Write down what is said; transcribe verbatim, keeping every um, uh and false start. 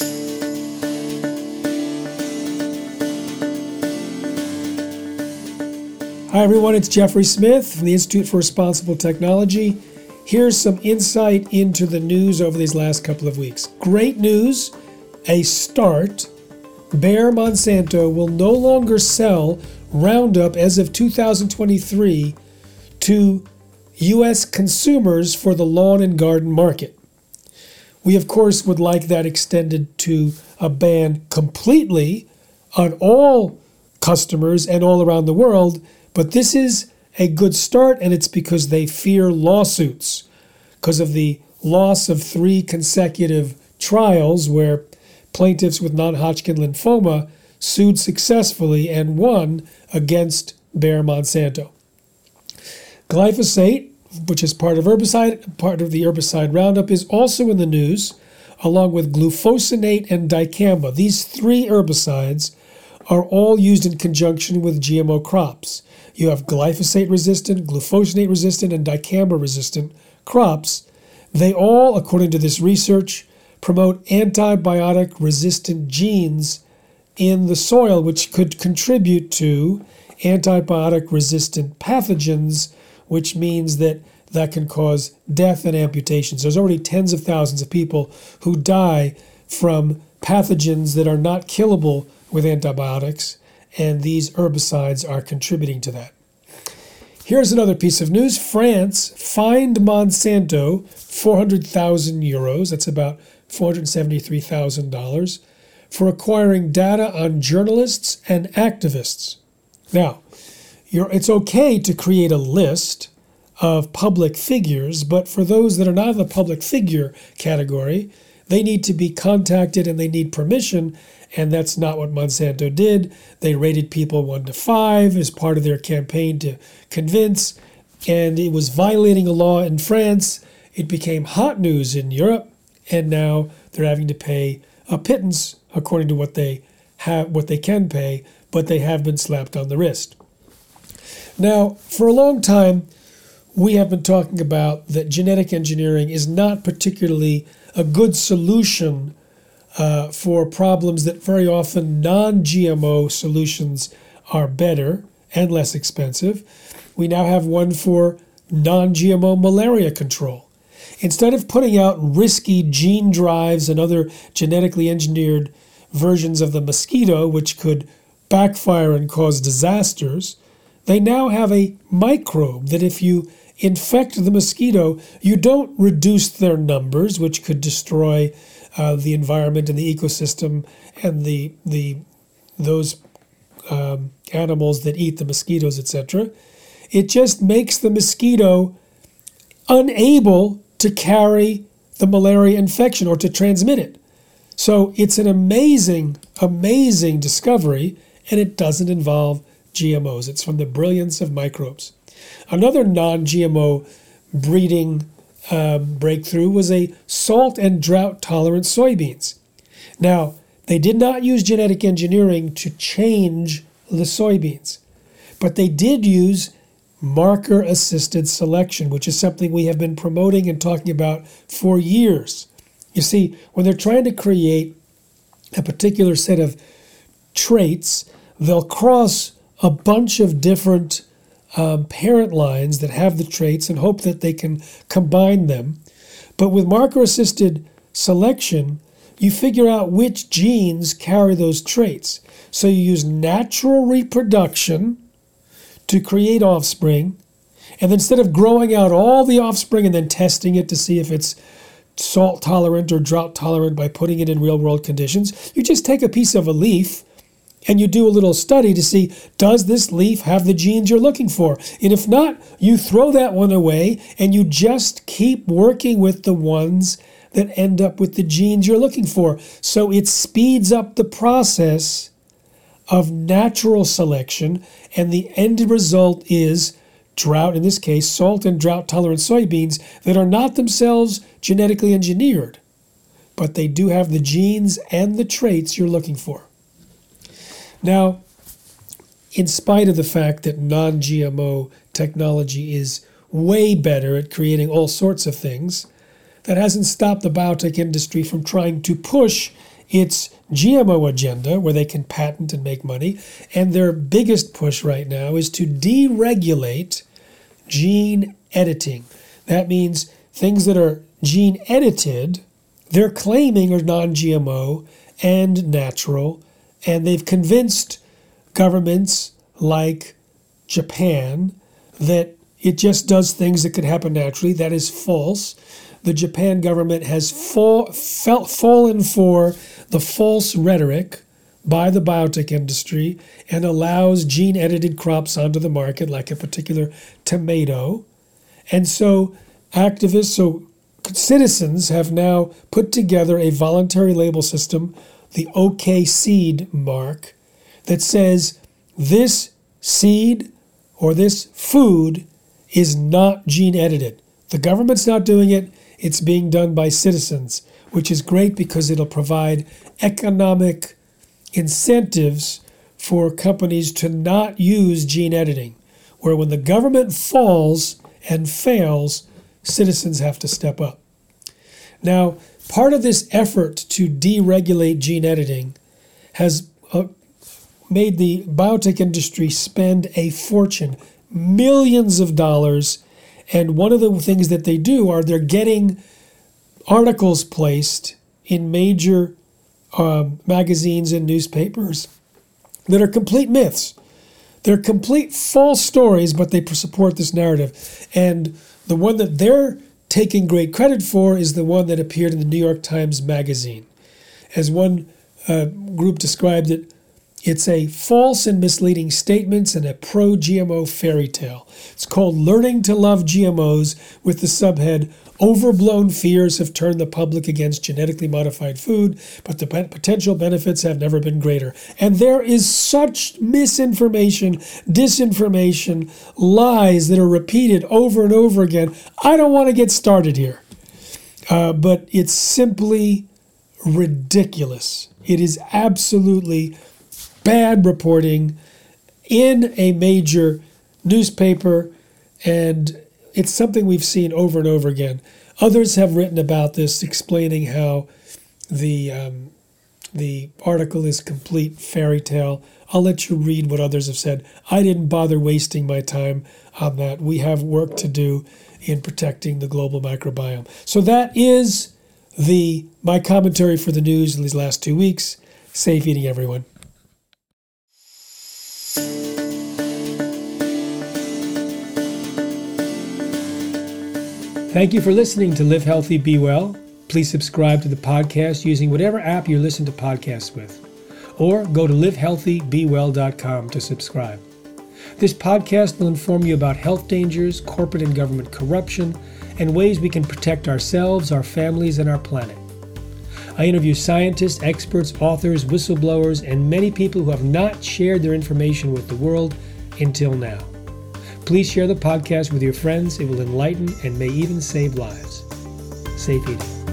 Hi everyone, it's Jeffrey Smith from the Institute for Responsible Technology. Here's some insight into the news over these last couple of weeks. Great news, a start. Bayer Monsanto will no longer sell Roundup as of two thousand twenty-three to U S consumers for the lawn and garden market. We, of course, would like that extended to a ban completely on all customers and all around the world, but this is a good start, and it's because they fear lawsuits because of the loss of three consecutive trials where plaintiffs with non-Hodgkin lymphoma sued successfully and won against Bayer Monsanto. Glyphosate, which is part of herbicide, part of the herbicide Roundup, is also in the news, along with glufosinate and dicamba. These three herbicides are all used in conjunction with G M O crops. You have glyphosate-resistant, glufosinate-resistant, and dicamba-resistant crops. They all, according to this research, promote antibiotic-resistant genes in the soil, which could contribute to antibiotic-resistant pathogens, which means that that can cause death and amputations. There's already tens of thousands of people who die from pathogens that are not killable with antibiotics, and these herbicides are contributing to that. Here's another piece of news. France fined Monsanto four hundred thousand euros, that's about four hundred seventy-three thousand dollars, for acquiring data on journalists and activists. Now, you're, it's okay to create a list of public figures, but for those that are not in the public figure category, they need to be contacted and they need permission, and that's not what Monsanto did. They rated people one to five as part of their campaign to convince, and it was violating a law in France. It became hot news in Europe, and now they're having to pay a pittance according to what they have, what they can pay, but they have been slapped on the wrist. Now, for a long time, we have been talking about that genetic engineering is not particularly a good solution uh, for problems that very often non-G M O solutions are better and less expensive. We now have one for non-G M O malaria control. Instead of putting out risky gene drives and other genetically engineered versions of the mosquito, which could backfire and cause disasters, they now have a microbe that if you infect the mosquito, you don't reduce their numbers, which could destroy uh, the environment and the ecosystem and the the those um, animals that eat the mosquitoes, et cetera. It just makes the mosquito unable to carry the malaria infection or to transmit it. So it's an amazing, amazing discovery, and it doesn't involve G M Os. It's from the brilliance of microbes. Another non-G M O breeding um, breakthrough was a salt and drought-tolerant soybeans. Now, they did not use genetic engineering to change the soybeans, but they did use marker-assisted selection, which is something we have been promoting and talking about for years. You see, when they're trying to create a particular set of traits, they'll cross a bunch of different Um, parent lines that have the traits and hope that they can combine them. But with marker-assisted selection, you figure out which genes carry those traits. So you use natural reproduction to create offspring, and instead of growing out all the offspring and then testing it to see if it's salt tolerant or drought tolerant by putting it in real-world conditions, you just take a piece of a leaf and you do a little study to see, does this leaf have the genes you're looking for? And if not, you throw that one away and you just keep working with the ones that end up with the genes you're looking for. So it speeds up the process of natural selection, and the end result is drought, in this case, salt and drought-tolerant soybeans that are not themselves genetically engineered, but they do have the genes and the traits you're looking for. Now, in spite of the fact that non-G M O technology is way better at creating all sorts of things, that hasn't stopped the biotech industry from trying to push its G M O agenda, where they can patent and make money. And their biggest push right now is to deregulate gene editing. That means things that are gene edited, they're claiming are non-G M O and natural. And they've convinced governments like Japan that it just does things that could happen naturally. That is false. The Japan government has fall, fell, fallen for the false rhetoric by the biotech industry and allows gene-edited crops onto the market, like a particular tomato. And so activists, so citizens have now put together a voluntary label system, the OK seed mark, that says this seed or this food is not gene-edited. The government's not doing it. It's being done by citizens, which is great because it'll provide economic incentives for companies to not use gene editing, where when the government falls and fails, citizens have to step up. Now, part of this effort to deregulate gene editing has uh, made the biotech industry spend a fortune, millions of dollars. And one of the things that they do are they're getting articles placed in major um, magazines and newspapers that are complete myths. They're complete false stories, but they support this narrative. And the one that they're taking great credit for is the one that appeared in the New York Times Magazine. As one uh, group described it, it's a false and misleading statements and a pro-G M O fairy tale. It's called Learning to Love G M Os, with the subhead, Overblown Fears Have Turned the Public Against Genetically Modified Food, but the potential benefits have never been greater. And there is such misinformation, disinformation, lies that are repeated over and over again. I don't want to get started here, uh, but it's simply ridiculous. It is absolutely bad reporting in a major newspaper, and it's something we've seen over and over again. Others have written about this, explaining how the um, the article is complete fairy tale. I'll let you read what others have said. I didn't bother wasting my time on that. We have work to do in protecting the global microbiome. So that is the my commentary for the news in these last two weeks. Safe eating, everyone. Thank you for listening to Live Healthy, Be Well. Please subscribe to the podcast using whatever app you listen to podcasts with, or go to live healthy be well dot com to subscribe. This podcast will inform you about health dangers, corporate and government corruption, and ways we can protect ourselves, our families, and our planet. I interview scientists, experts, authors, whistleblowers, and many people who have not shared their information with the world until now. Please share the podcast with your friends. It will enlighten and may even save lives. Safe eating.